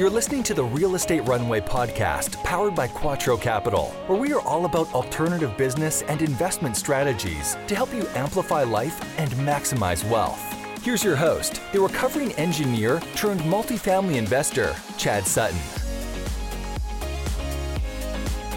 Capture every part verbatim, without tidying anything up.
You're listening to the Real Estate Runway Podcast, powered by Quattro Capital, where we are all about alternative business and investment strategies to help you amplify life and maximize wealth. Here's your host, the recovering engineer turned multifamily investor, Chad Sutton.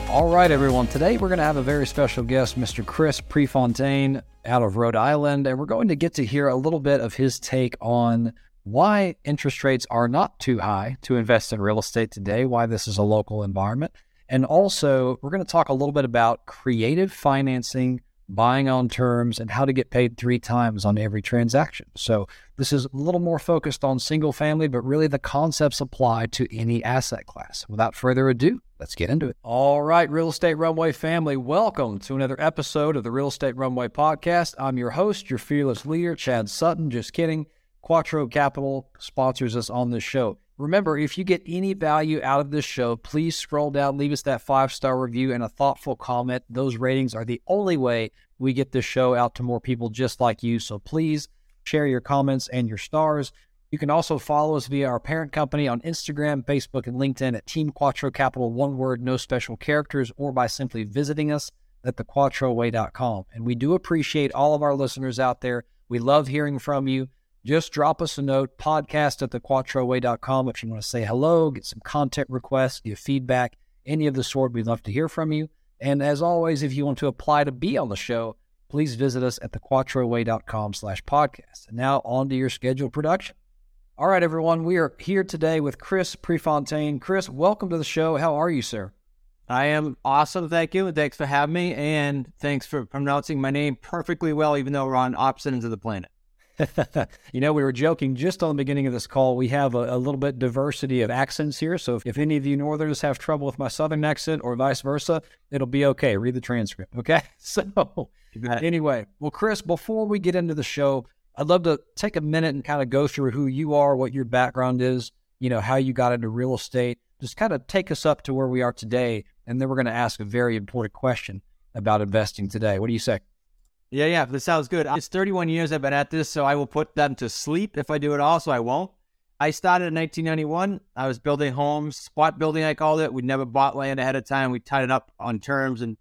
All right, everyone. Today, we're going to have a very special guest, Mister Chris Prefontaine out of Rhode Island, and we're going to get to hear a little bit of his take on why interest rates are not too high to invest in real estate today, why this is a local environment. And also, we're going to talk a little bit about creative financing, buying on terms, and how to get paid three times on every transaction. So this is a little more focused on single family, but really the concepts apply to any asset class. Without further ado, let's get into it. All right, Real Estate Runway family, welcome to another episode of the Real Estate Runway Podcast. I'm your host, your fearless leader, Chad Sutton. Just kidding. Quattro Capital sponsors us on this show. Remember, if you get any value out of this show, please scroll down, leave us that five-star review and a thoughtful comment. Those ratings are the only way we get this show out to more people just like you. So please share your comments and your stars. You can also follow us via our parent company on Instagram, Facebook, and LinkedIn at Team Quattro Capital, one word, no special characters, or by simply visiting us at the quattro way dot com. And we do appreciate all of our listeners out there. We love hearing from you. Just drop us a note, podcast at the quattro way dot com. If you want to say hello, get some content requests, give feedback, any of the sort, we'd love to hear from you. And as always, if you want to apply to be on the show, please visit us at the quattro way dot com slash podcast. And now on to your scheduled production. All right, everyone, we are here today with Chris Prefontaine. Chris, welcome to the show. How are you, sir? I am awesome. Thank you. And thanks for having me. And thanks for pronouncing my name perfectly well, even though we're on opposite ends of the planet. You know, we were joking just on the beginning of this call. We have a, a little bit diversity of accents here. So if, if any of you Northerners have trouble with my Southern accent or vice versa, it'll be okay. Read the transcript. Okay. So anyway, well, Chris, before we get into the show, I'd love to take a minute and kind of go through who you are, what your background is, you know, how you got into real estate. Just kind of take us up to where we are today. And then we're going to ask a very important question about investing today. What do you say? Yeah, yeah, this sounds good. It's thirty-one years I've been at this, so I will put them to sleep if I do it all, so I won't. I started in nineteen ninety-one. I was building homes, spot building, I called it. We never bought land ahead of time. We tied it up on terms and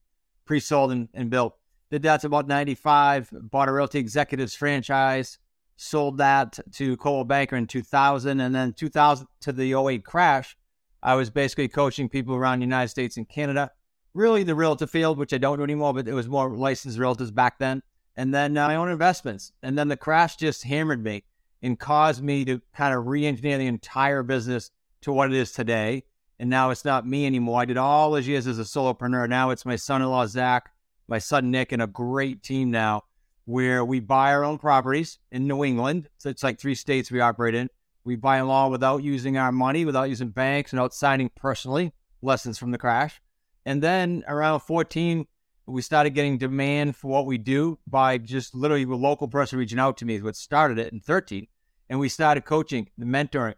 pre-sold and, and built. Did that to about ninety-five, bought a Realty Executives franchise, sold that to Coldwell Banker in two thousand, and then two thousand to the oh eight crash, I was basically coaching people around the United States and Canada. Really the realtor field, which I don't do anymore, but it was more licensed realtors back then. And then uh, my own investments. And then the crash just hammered me and caused me to kind of re-engineer the entire business to what it is today. And now it's not me anymore. I did all those years as a solopreneur. Now it's my son-in-law, Zach, my son, Nick, and a great team now where we buy our own properties in New England. So it's like three states we operate in. We buy and law without using our money, without using banks, and without signing personally. Lessons from the crash. And then around fourteen, we started getting demand for what we do by just literally a local person reaching out to me is what started it in thirteen. And we started coaching, the mentoring.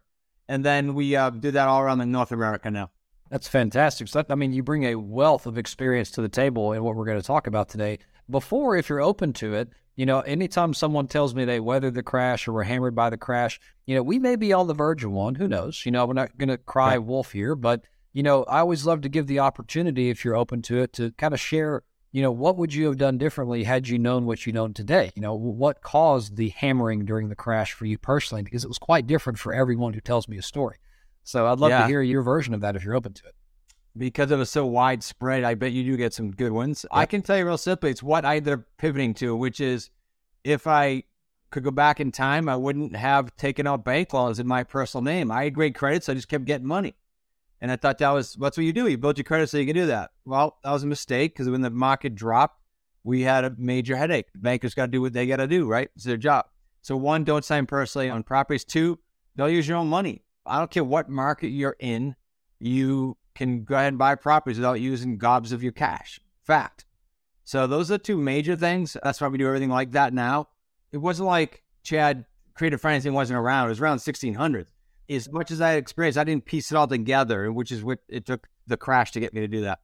And then we uh, do that all around the North America now. That's fantastic. So that, I mean, you bring a wealth of experience to the table in what we're going to talk about today. Before, if you're open to it, you know, anytime someone tells me they weathered the crash or were hammered by the crash, you know, we may be on the verge of one. Who knows? You know, we're not going to cry right. wolf here, but you know, I always love to give the opportunity, if you're open to it, to kind of share, you know, what would you have done differently had you known what you know today? You know, what caused the hammering during the crash for you personally? Because it was quite different for everyone who tells me a story. So I'd love yeah. to hear your version of that if you're open to it. Because it was so widespread, I bet you do get some good ones. Yeah. I can tell you real simply, it's what I ended up pivoting to, which is if I could go back in time, I wouldn't have taken out bank loans in my personal name. I had great credit, so I just kept getting money. And I thought that was, what's what you do. You build your credit so you can do that. Well, that was a mistake because when the market dropped, we had a major headache. The bankers got to do what they got to do, right? It's their job. So one, don't sign personally on properties. Two, don't use your own money. I don't care what market you're in. You can go ahead and buy properties without using gobs of your cash. Fact. So those are two major things. That's why we do everything like that now. It wasn't like Chad, creative financing wasn't around. It was around sixteen hundreds. As much as I experienced, I didn't piece it all together, which is what it took the crash to get me to do that.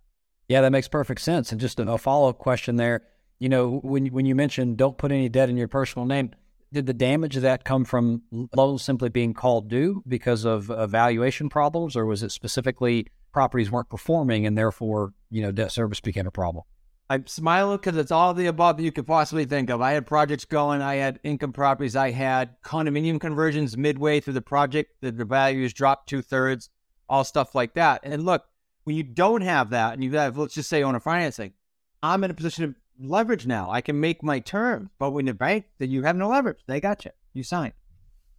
Yeah, that makes perfect sense. And just a follow-up question there. You know, when, when you mentioned don't put any debt in your personal name, Did the damage of that come from loans simply being called due because of valuation problems, or was it specifically properties weren't performing and therefore, you know, debt service became a problem? I'm smiling because it's all of the above you could possibly think of. I had projects going. I had income properties. I had condominium conversions midway through the project. The, the values dropped two-thirds, all stuff like that. And look, when you don't have that and you have, let's just say, owner financing, I'm in a position of leverage now. I can make my terms. But when the bank, that you have no leverage. They got you. You signed.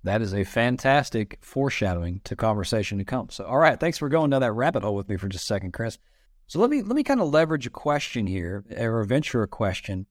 That is a fantastic foreshadowing to conversation to come. So, all right, thanks for going down that rabbit hole with me for just a second, Chris. So let me let me kind of leverage a question here, or venture a question.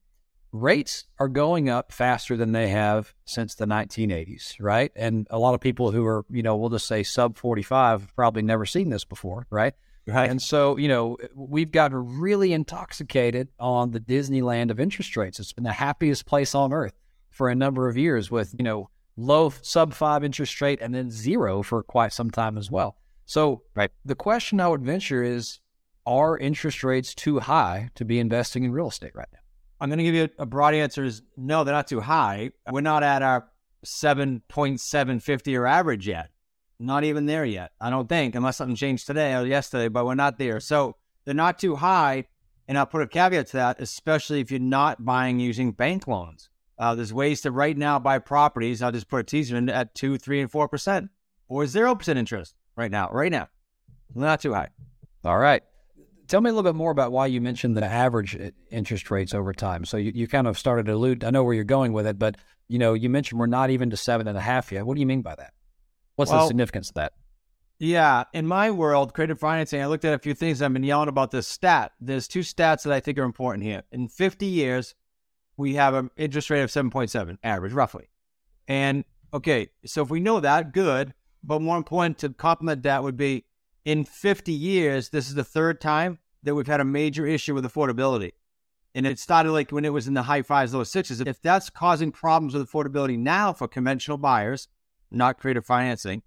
Rates are going up faster than they have since the nineteen eighties, right? And a lot of people who are, you know, we'll just say sub forty-five have probably never seen this before, right? Right. And so, you know, we've gotten really intoxicated on the Disneyland of interest rates. It's been the happiest place on earth for a number of years with, you know, low sub five interest rate and then zero for quite some time as well. So right. The question I would venture is, are interest rates too high to be investing in real estate right now? I'm going to give you a broad answer is no, they're not too high. We're not at our seven point seven five zero year average yet. Not even there yet, I don't think, unless something changed today or yesterday, but we're not there. So they're not too high. And I'll put a caveat to that, especially if you're not buying using bank loans. Uh, there's ways to right now buy properties. I'll just put a teaser in at two, three, and four percent or zero percent interest right now, right now. Not too high. All right. Tell me a little bit more about why you mentioned the average interest rates over time. So you, you kind of started to allude, I know where you're going with it, but you know, you mentioned we're not even to seven and a half yet. What do you mean by that? What's well, the significance of that? Yeah. In my world, creative financing, I looked at a few things. I've been yelling about this stat. There's two stats that I think are important here. In fifty years, we have an interest rate of seven point seven average, roughly. And okay, so if we know that, good. But more important to complement that would be in fifty years, this is the third time that we've had a major issue with affordability. And it started like when it was in the high fives, low sixes. If that's causing problems with affordability now for conventional buyers, not creative financing,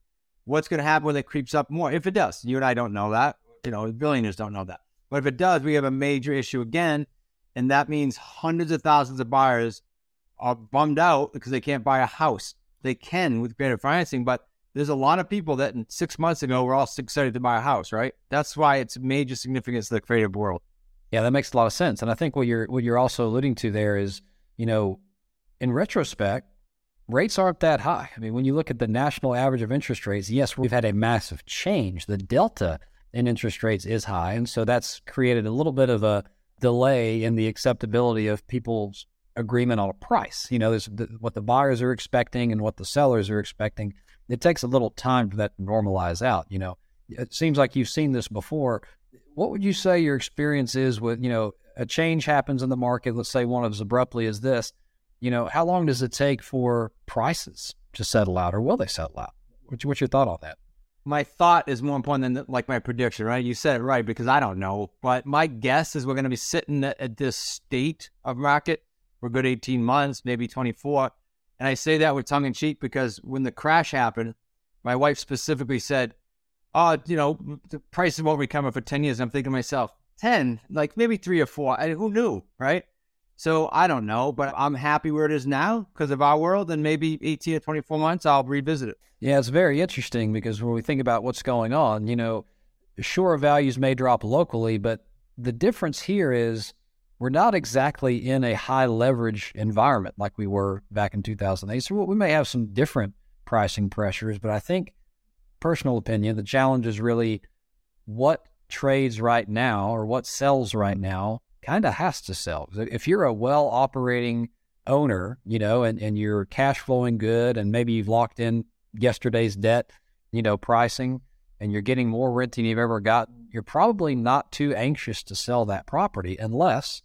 what's going to happen when it creeps up more? If it does, you and I don't know that. You know, billionaires don't know that. But if it does, we have a major issue again. And that means hundreds of thousands of buyers are bummed out because they can't buy a house. They can with creative financing, but there's a lot of people that in six months ago were all excited to buy a house, right? That's why it's major significance to the creative world. Yeah, that makes a lot of sense. And I think what you're what you're also alluding to there is, you know, in retrospect, rates aren't that high. I mean, when you look at the national average of interest rates, yes, we've had a massive change. The delta in interest rates is high. And so that's created a little bit of a delay in the acceptability of people's agreement on a price. You know, there's the, what the buyers are expecting and what the sellers are expecting. It takes a little time for that to normalize out. You know, it seems like you've seen this before. What would you say your experience is with, you know, a change happens in the market, let's say one of as abruptly as this, you know, how long does it take for prices to settle out, or will they settle out? What's, what's your thought on that? My thought is more important than the, like my prediction, right? You said it right, because I don't know, but my guess is we're going to be sitting at, at this state of market for a good eighteen months, maybe twenty-four. And I say that with tongue in cheek because when the crash happened, my wife specifically said, oh, you know, the prices won't recover for ten years. And I'm thinking to myself, ten, like maybe three or four. I, who knew, right? So I don't know, but I'm happy where it is now because of our world. And maybe eighteen or twenty-four months, I'll revisit it. Yeah, it's very interesting because when we think about what's going on, you know, sure, values may drop locally, but the difference here is we're not exactly in a high leverage environment like we were back in two thousand eight. So we may have some different pricing pressures, but I think, personal opinion, the challenge is really what trades right now or what sells right now kind of has to sell. If you're a well-operating owner, you know, and, and you're cash flowing good and maybe you've locked in yesterday's debt, you know, pricing, and you're getting more rent than you've ever gotten, you're probably not too anxious to sell that property unless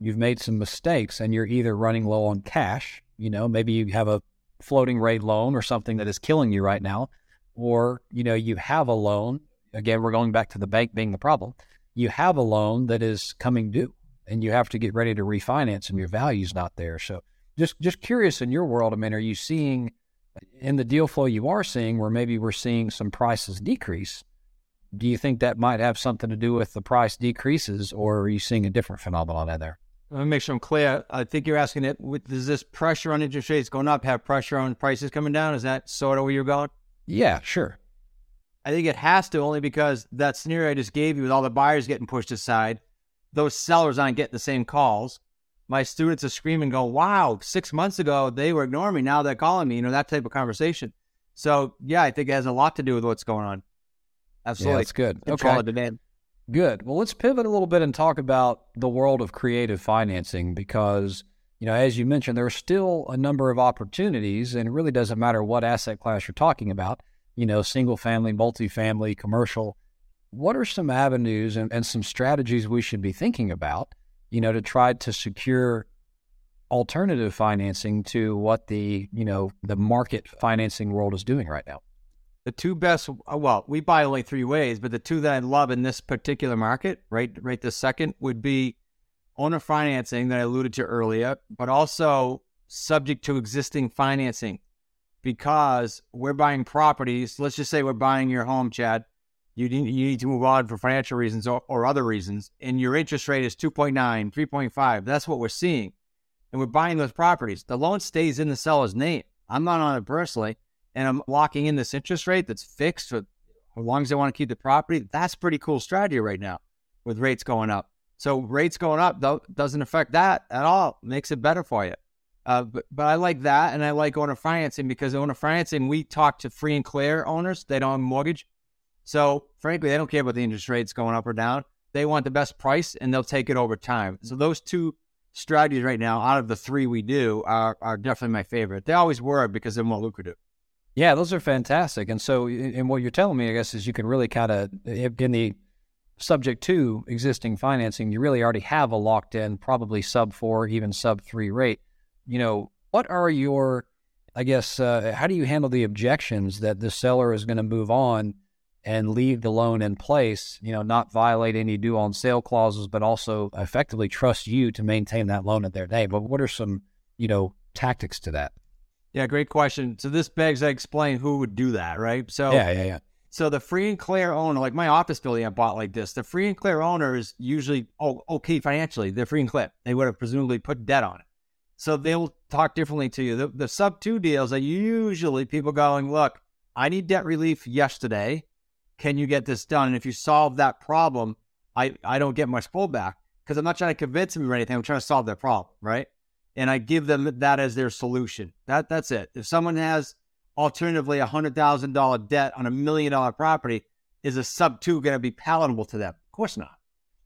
you've made some mistakes and you're either running low on cash, you know, maybe you have a floating rate loan or something that is killing you right now, or, you know, you have a loan. Again, we're going back to the bank being the problem. You have a loan that is coming due and you have to get ready to refinance and your value's not there. So just, just curious in your world, I mean, are you seeing in the deal flow you are seeing where maybe we're seeing some prices decrease? Do you think that might have something to do with the price decreases, or are you seeing a different phenomenon out there? Let me make sure I'm clear. I think you're asking it, with, does this pressure on interest rates going up have pressure on prices coming down? Is that sort of where you're going? Yeah, sure. I think it has to, only because that scenario I just gave you with all the buyers getting pushed aside, those sellers aren't getting the same calls. My students are screaming, go, wow, six months ago, they were ignoring me. Now they're calling me, you know, that type of conversation. So yeah, I think it has a lot to do with what's going on. Absolutely. Yeah, that's good. Control okay. of demand. Good. Well, let's pivot a little bit and talk about the world of creative financing because, you know, as you mentioned, there are still a number of opportunities, and it really doesn't matter what asset class you're talking about, you know, single family, multifamily, commercial. What are some avenues and, and some strategies we should be thinking about, you know, to try to secure alternative financing to what the, you know, the market financing world is doing right now? The two best, well, we buy only three ways, but the two that I love in this particular market, right, right this second, would be owner financing that I alluded to earlier, but also subject to existing financing, because we're buying properties. Let's just say we're buying your home, Chad. You need, you need to move on for financial reasons or, or other reasons, and your interest rate is two point nine, three point five. That's what we're seeing, and we're buying those properties. The loan stays in the seller's name. I'm not on it personally. And I'm locking in this interest rate that's fixed for as long as I want to keep the property. That's a pretty cool strategy right now with rates going up. So rates going up though doesn't affect that at all. Makes it better for you. Uh, but, but I like that, and I like owner financing because owner financing, we talk to free and clear owners. They don't have a mortgage. So frankly, they don't care about the interest rates going up or down. They want the best price, and they'll take it over time. So those two strategies right now out of the three we do are, are definitely my favorite. They always were because they're more lucrative. Yeah, those are fantastic. And so, and what you're telling me, I guess, is you can really kind of, in the subject to existing financing, you really already have a locked in, probably sub four, even sub three rate. You know, what are your, I guess, uh, how do you handle the objections that the seller is going to move on and leave the loan in place, you know, not violate any due on sale clauses, but also effectively trust you to maintain that loan at their name? But what are some, you know, tactics to that? Yeah, great question. So this begs, I explain who would do that, right? So yeah, yeah, yeah. So the free and clear owner, like my office building I bought like this, the free and clear owner is usually oh, okay financially. They're free and clear. They would have presumably put debt on it. So they'll talk differently to you. The, the sub two deals are usually people going, look, I need debt relief yesterday. Can you get this done? And if you solve that problem, I, I don't get much pullback because I'm not trying to convince them or anything. I'm trying to solve their problem, right? And I give them that as their solution. That That's it. If someone has, alternatively, a one hundred thousand dollars debt on a million dollar property, is a sub two going to be palatable to them? Of course not.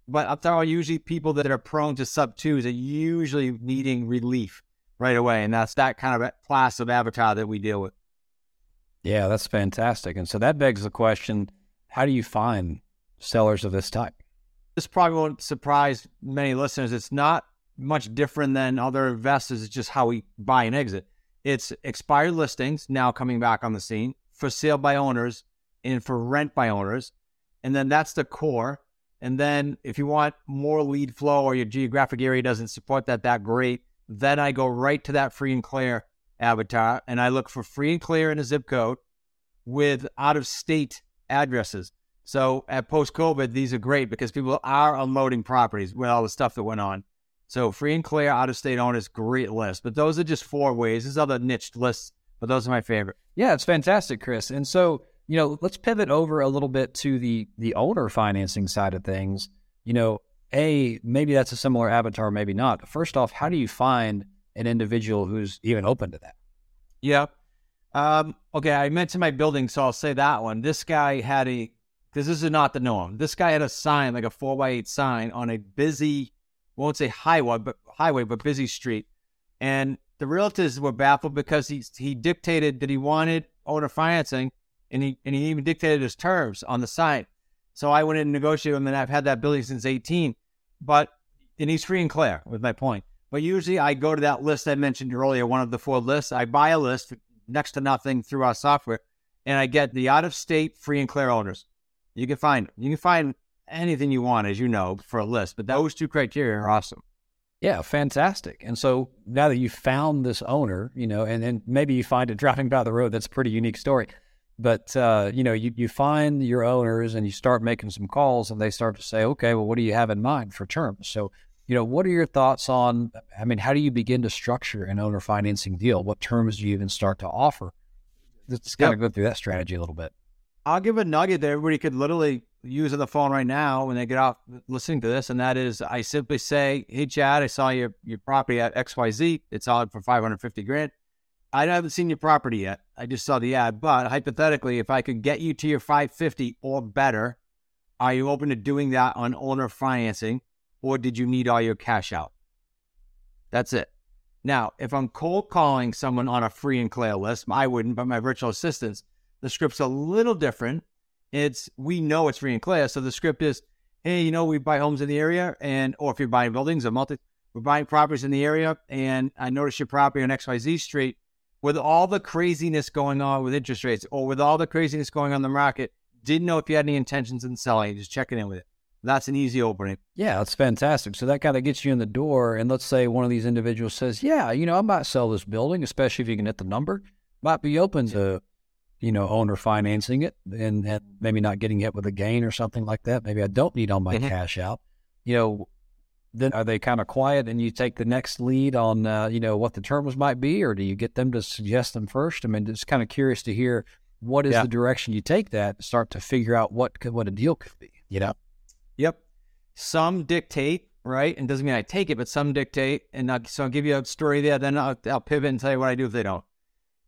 But I'm talking usually people that are prone to sub twos are usually needing relief right away. And that's that kind of class of avatar that we deal with. Yeah, that's fantastic. And so that begs the question, how do you find sellers of this type? This probably won't surprise many listeners. It's not much different than other investors. It's just how we buy and exit. It's expired listings now coming back on the scene, for sale by owners and for rent by owners. And then that's the core. And then if you want more lead flow or your geographic area doesn't support that, that great. Then I go right to that free and clear avatar, and I look for free and clear in a zip code with out-of-state addresses. So at post-COVID, these are great because people are unloading properties with all the stuff that went on. So free and clear, out-of-state owners, great list. But those are just four ways. There's other niched lists, but those are my favorite. Yeah, it's fantastic, Chris. And so, you know, let's pivot over a little bit to the the owner financing side of things. You know, A, maybe that's a similar avatar, maybe not. First off, how do you find an individual who's even open to that? Yeah. Um, okay, I mentioned my building, so I'll say that one. This guy had a, because this is not the norm. This guy had a sign, like a four by eight sign on a busy, won't say highway, but highway, but busy street. And the realtors were baffled because he he dictated that he wanted owner financing, and he and he even dictated his terms on the sign. So I went in and negotiated him, and I've had that building since eighteen. But, and he's free and clear with my point. But usually I go to that list I mentioned earlier, one of the four lists. I buy a list next to nothing through our software, and I get the out-of-state free and clear owners. You can find You can find anything you want, as you know, for a list, but those two criteria are awesome. Yeah, fantastic. And so now that you found this owner, you know, and then maybe you find it driving by the road, that's a pretty unique story. But, uh, you know, you, you find your owners and you start making some calls, and they start to say, okay, well, what do you have in mind for terms? So you know, what are your thoughts on, I mean, how do you begin to structure an owner financing deal? What terms do you even start to offer? Let's kind yep. of go through that strategy a little bit. I'll give a nugget that everybody could literally use on the phone right now when they get off listening to this. And that is, I simply say, hey, Chad, I saw your, your property at X Y Z. It's on for five hundred fifty grand. I haven't seen your property yet. I just saw the ad, but hypothetically, if I could get you to your five fifty or better, are you open to doing that on owner financing, or did you need all your cash out? That's it. Now, if I'm cold calling someone on a free and clear list, I wouldn't, but my virtual assistants, the script's a little different. It's, we know it's free and clear. So the script is, hey, you know, we buy homes in the area, and, or if you're buying buildings or multi, we're buying properties in the area, and I noticed your property on X Y Z Street. With all the craziness going on with interest rates, or with all the craziness going on in the market, didn't know if you had any intentions in selling, just checking in with it. That's an easy opening. Yeah, that's fantastic. So that kind of gets you in the door. And let's say one of these individuals says, yeah, you know, I might sell this building, especially if you can hit the number, might be open to, you know, owner financing it, and, and maybe not getting hit with a gain or something like that. Maybe I don't need all my mm-hmm. cash out, you know. Then are they kind of quiet and you take the next lead on, uh, you know, what the terms might be, or do you get them to suggest them first? I mean, just kind of curious to hear what is yeah. the direction you take that, start to figure out what could, what a deal could be, you know? Yep. Some dictate, right? And doesn't mean I take it, but some dictate. And I'll, so I'll give you a story there, then I'll, I'll pivot and tell you what I do if they don't.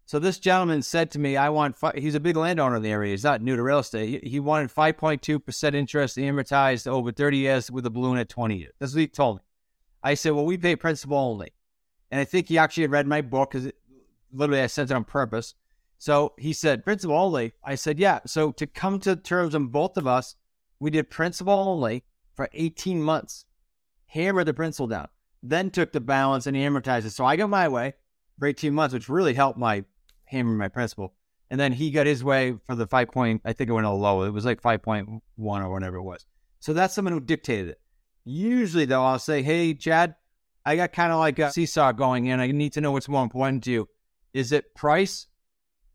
So this gentleman said to me, I want, fi- he's a big landowner in the area. He's not new to real estate. He, he wanted five point two percent interest amortized over thirty years with a balloon at twenty years. That's what he told me. I said, well, we pay principal only. And I think he actually had read my book, because literally I sent it on purpose. So he said, principal only. I said, yeah. So to come to terms on both of us, we did principal only for eighteen months, hammered the principal down, then took the balance and amortized it. So I got my way for eighteen months, which really helped my hammer my principal, and then he got his way for the five point, I think it went a little low. It was like five point one or whatever it was. So that's someone who dictated it. Usually though, I'll say, hey, Chad, I got kind of like a seesaw going in. I need to know what's more important to you. Is it price?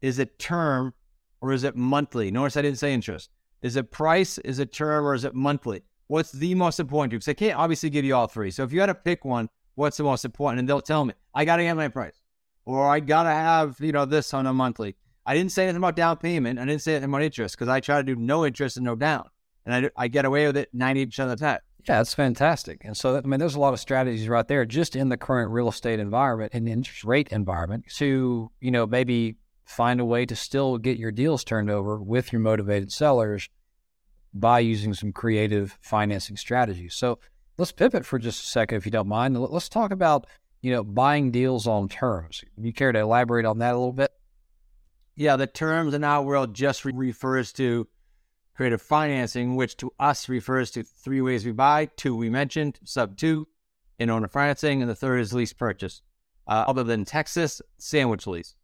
Is it term? Or is it monthly? Notice I didn't say interest. Is it price? Is it term? Or is it monthly? What's the most important to you? Because I can't obviously give you all three. So if you had to pick one, what's the most important? And they'll tell me, I got to get my price. Or I got to have, you know, this on a monthly. I didn't say anything about down payment. I didn't say anything about interest, because I try to do no interest and no down. And I, I get away with it ninety percent of the time. Yeah, that's fantastic. And so, that, I mean, there's a lot of strategies right there just in the current real estate environment and interest rate environment to, you know, maybe find a way to still get your deals turned over with your motivated sellers by using some creative financing strategies. So let's pivot for just a second, if you don't mind. Let's talk about, you know, buying deals on terms. You care to elaborate on that a little bit? Yeah, the terms in our world just re- refers to creative financing, which to us refers to three ways we buy. Two we mentioned, sub two, in owner financing, and the third is lease purchase. Uh, other than Texas, sandwich lease.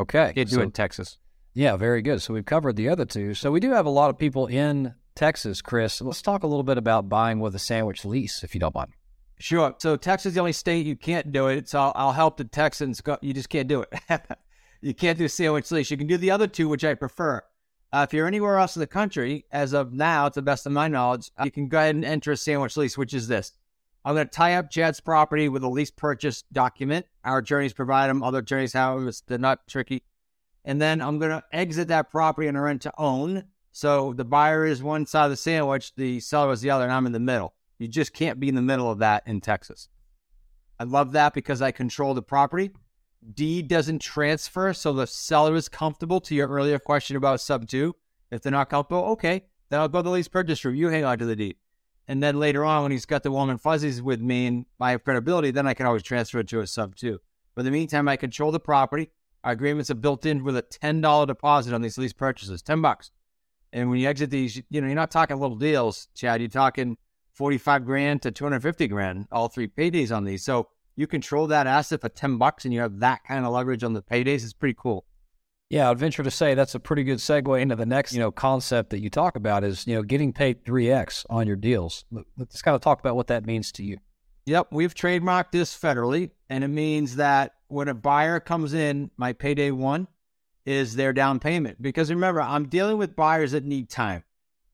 Okay. Can't do it in Texas. Yeah, very good. So we've covered the other two. So we do have a lot of people in Texas, Chris. Let's talk a little bit about buying with a sandwich lease, if you don't mind. Sure. So Texas is the only state you can't do it. So I'll, I'll help the Texans go. You just can't do it. You can't do sandwich lease. You can do the other two, which I prefer. Uh, if you're anywhere else in the country, as of now, to the best of my knowledge, you can go ahead and enter a sandwich lease, which is this. I'm going to tie up Chad's property with a lease purchase document. Our attorneys provide them. Other attorneys have them. They're not tricky. And then I'm going to exit that property and rent to own. So the buyer is one side of the sandwich, the seller is the other, and I'm in the middle. You just can't be in the middle of that in Texas. I love that because I control the property. Deed doesn't transfer, so the seller is comfortable. To your earlier question about sub two, if they're not comfortable, okay, then I'll go to the lease purchase route. You hang on to the deed. And then later on, when he's got the warm and fuzzies with me and I have credibility, then I can always transfer it to a sub two. But in the meantime, I control the property. Our agreements are built in with a ten dollars deposit on these lease purchases, ten bucks. And when you exit these, you know, you're not talking little deals, Chad. You're talking forty-five grand to two hundred fifty grand, all three paydays on these. So you control that asset for ten bucks and you have that kind of leverage on the paydays. It's pretty cool. Yeah. I'd venture to say that's a pretty good segue into the next, you know, concept that you talk about is, you know, getting paid three X on your deals. Let's kind of talk about what that means to you. Yep. We've trademarked this federally, and it means that when a buyer comes in, my payday one is their down payment. Because remember, I'm dealing with buyers that need time.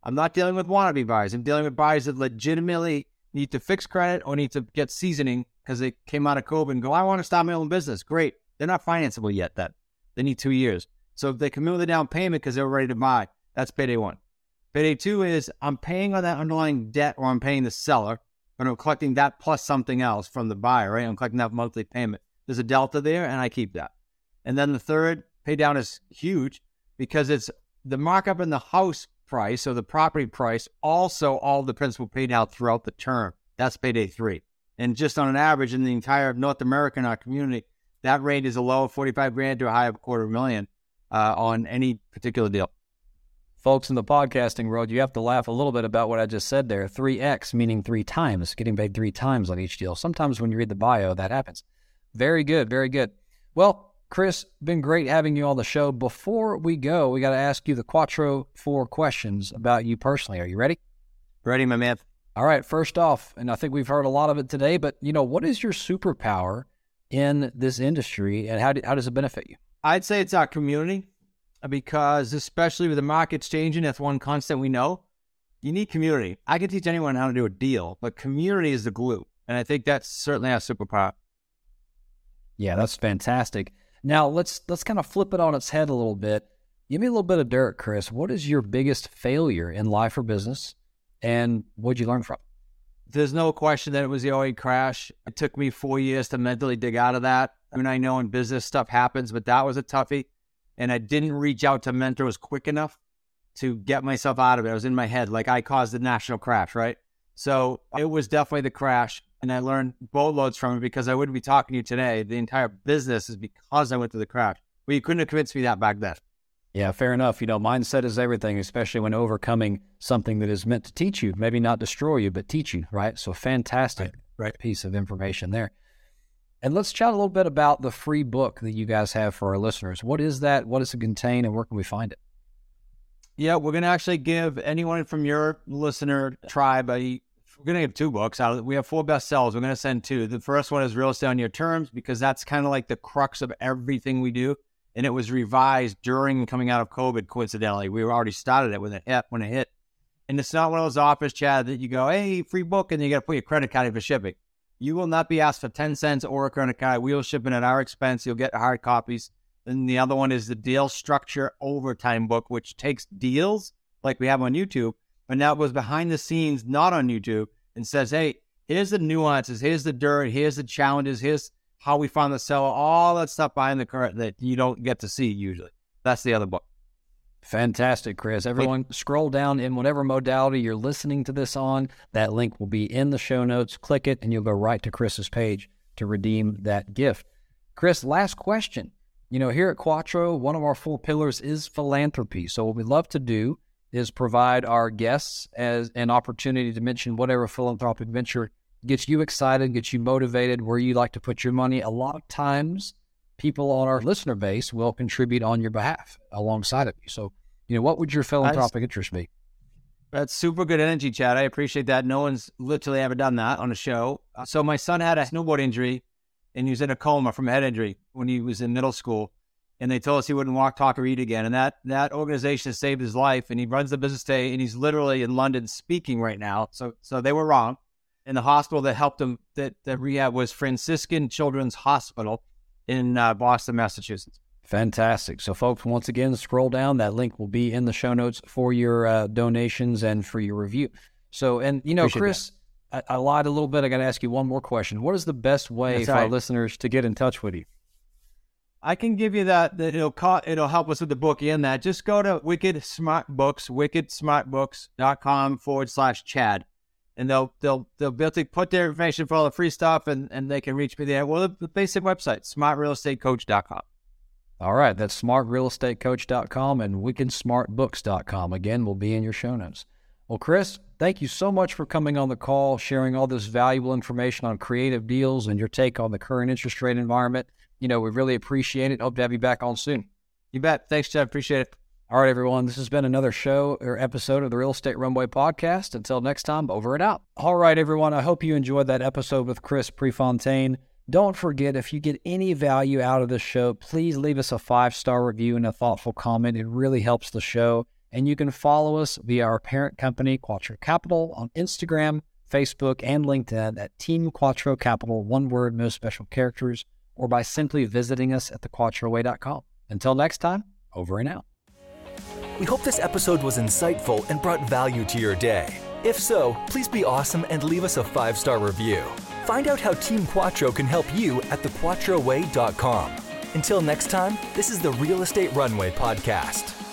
I'm not dealing with wannabe buyers. I'm dealing with buyers that legitimately need to fix credit or need to get seasoning because they came out of COVID and go, I want to start my own business. Great. They're not financeable yet then. They need two years. So if they commit with a down payment because they were ready to buy, that's payday one. Payday two is I'm paying on that underlying debt or I'm paying the seller, but I'm collecting that plus something else from the buyer, right? I'm collecting that monthly payment. There's a delta there and I keep that. And then the third pay down is huge because it's the markup in the house price or the property price, also all the principal paid out throughout the term. That's payday three. And just on an average in the entire North America in our community, that rate is a low of forty-five grand to a high of a quarter million uh, on any particular deal. Folks in the podcasting world, you have to laugh a little bit about what I just said there. three X meaning three times, getting paid three times on each deal. Sometimes when you read the bio, that happens. Very good, very good. Well, Chris, been great having you on the show. Before we go, we got to ask you the Quattro four questions about you personally. Are you ready? Ready, my man. All right, first off, and I think we've heard a lot of it today, but you know, what is your superpower in this industry and how do, how does it benefit you? I'd say it's our community. Because especially with the markets changing, that's one constant we know. You need community. I can teach anyone how to do a deal, but community is the glue. And I think that's certainly our superpower. Yeah, that's fantastic. Now, let's let's kind of flip it on its head a little bit. Give me a little bit of dirt, Chris. What is your biggest failure in life or business? And what did you learn from it? There's no question that it was the oh eight crash. It took me four years to mentally dig out of that. I mean, I know in business stuff happens, but that was a toughie. And I didn't reach out to mentors quick enough to get myself out of it. I was in my head, like I caused the national crash, right? So it was definitely the crash. And I learned boatloads from it because I wouldn't be talking to you today. The entire business is because I went through the crash. Well, you couldn't have convinced me that back then. Yeah, fair enough. You know, mindset is everything, especially when overcoming something that is meant to teach you, maybe not destroy you, but teach you, right? So fantastic right. Right. piece of information there. And let's chat a little bit about the free book that you guys have for our listeners. What is that? What does it contain? And where can we find it? Yeah, we're going to actually give anyone from your listener tribe, a, we're going to give two books. We have four bestsellers. We're going to send two. The first one is Real Estate on Your Terms, because that's kind of like the crux of everything we do. And it was revised during coming out of COVID, coincidentally. We already started it when it hit. When it hit. And it's not one of those offers, Chad, that you go, hey, free book, and you got to put your credit card in for shipping. You will not be asked for ten cents or a credit card. We will ship it at our expense. You'll get hard copies. And the other one is the Deal Structure Overtime book, which takes deals like we have on YouTube, but now it goes behind the scenes, not on YouTube, and says, hey, here's the nuances, here's the dirt, here's the challenges, here's how we found the seller, all that stuff behind the curtain that you don't get to see usually. That's the other book. Fantastic, Chris. Everyone, scroll down in whatever modality you're listening to this on. That link will be in the show notes. Click it, and you'll go right to Chris's page to redeem that gift. Chris, last question. You know, here at Quattro, one of our four pillars is philanthropy. So what we love to do is provide our guests as an opportunity to mention whatever philanthropic venture gets you excited, gets you motivated, where you like to put your money. A lot of times, people on our listener base will contribute on your behalf alongside of you. So, you know, what would your philanthropic interest be? That's super good energy, Chad. I appreciate that. No one's literally ever done that on a show. So my son had a snowboard injury and he was in a coma from a head injury when he was in middle school. And they told us he wouldn't walk, talk, or eat again. And that, that organization saved his life. And he runs the business today and he's literally in London speaking right now. So, so they were wrong. And the hospital that helped him, that, that rehab was Franciscan Children's Hospital in uh, Boston, Massachusetts. Fantastic. So folks, once again, scroll down. That link will be in the show notes for your uh, donations and for your review. So, and you know, appreciate Chris, I, I lied a little bit. I got to ask you one more question. What is the best way That's for right. our listeners to get in touch with you? I can give you that. that it'll, co- it'll help us with the book in that. Just go to Wicked Smart Books, wicked smart books dot com forward slash Chad. And they'll they'll they'll be able to put their information for all the free stuff, and, and they can reach me there. Well, the, the basic website, smart real estate coach dot com. All right, that's smart real estate coach dot com and wicked smart books dot com. Again, will be in your show notes. Well, Chris, thank you so much for coming on the call, sharing all this valuable information on creative deals and your take on the current interest rate environment. You know, we really appreciate it. Hope to have you back on soon. You bet. Thanks, Chad. Appreciate it. All right, everyone, this has been another show or episode of the Real Estate Runway Podcast. Until next time, over and out. All right, everyone, I hope you enjoyed that episode with Chris Prefontaine. Don't forget, if you get any value out of this show, please leave us a five-star review and a thoughtful comment. It really helps the show. And you can follow us via our parent company, Quattro Capital, on Instagram, Facebook, and LinkedIn at Team Quattro Capital, one word, no special characters, or by simply visiting us at the quattro way dot com. Until next time, over and out. We hope this episode was insightful and brought value to your day. If so, please be awesome and leave us a five-star review. Find out how Team Quattro can help you at the quattro way dot com. Until next time, this is the Real Estate Runway Podcast.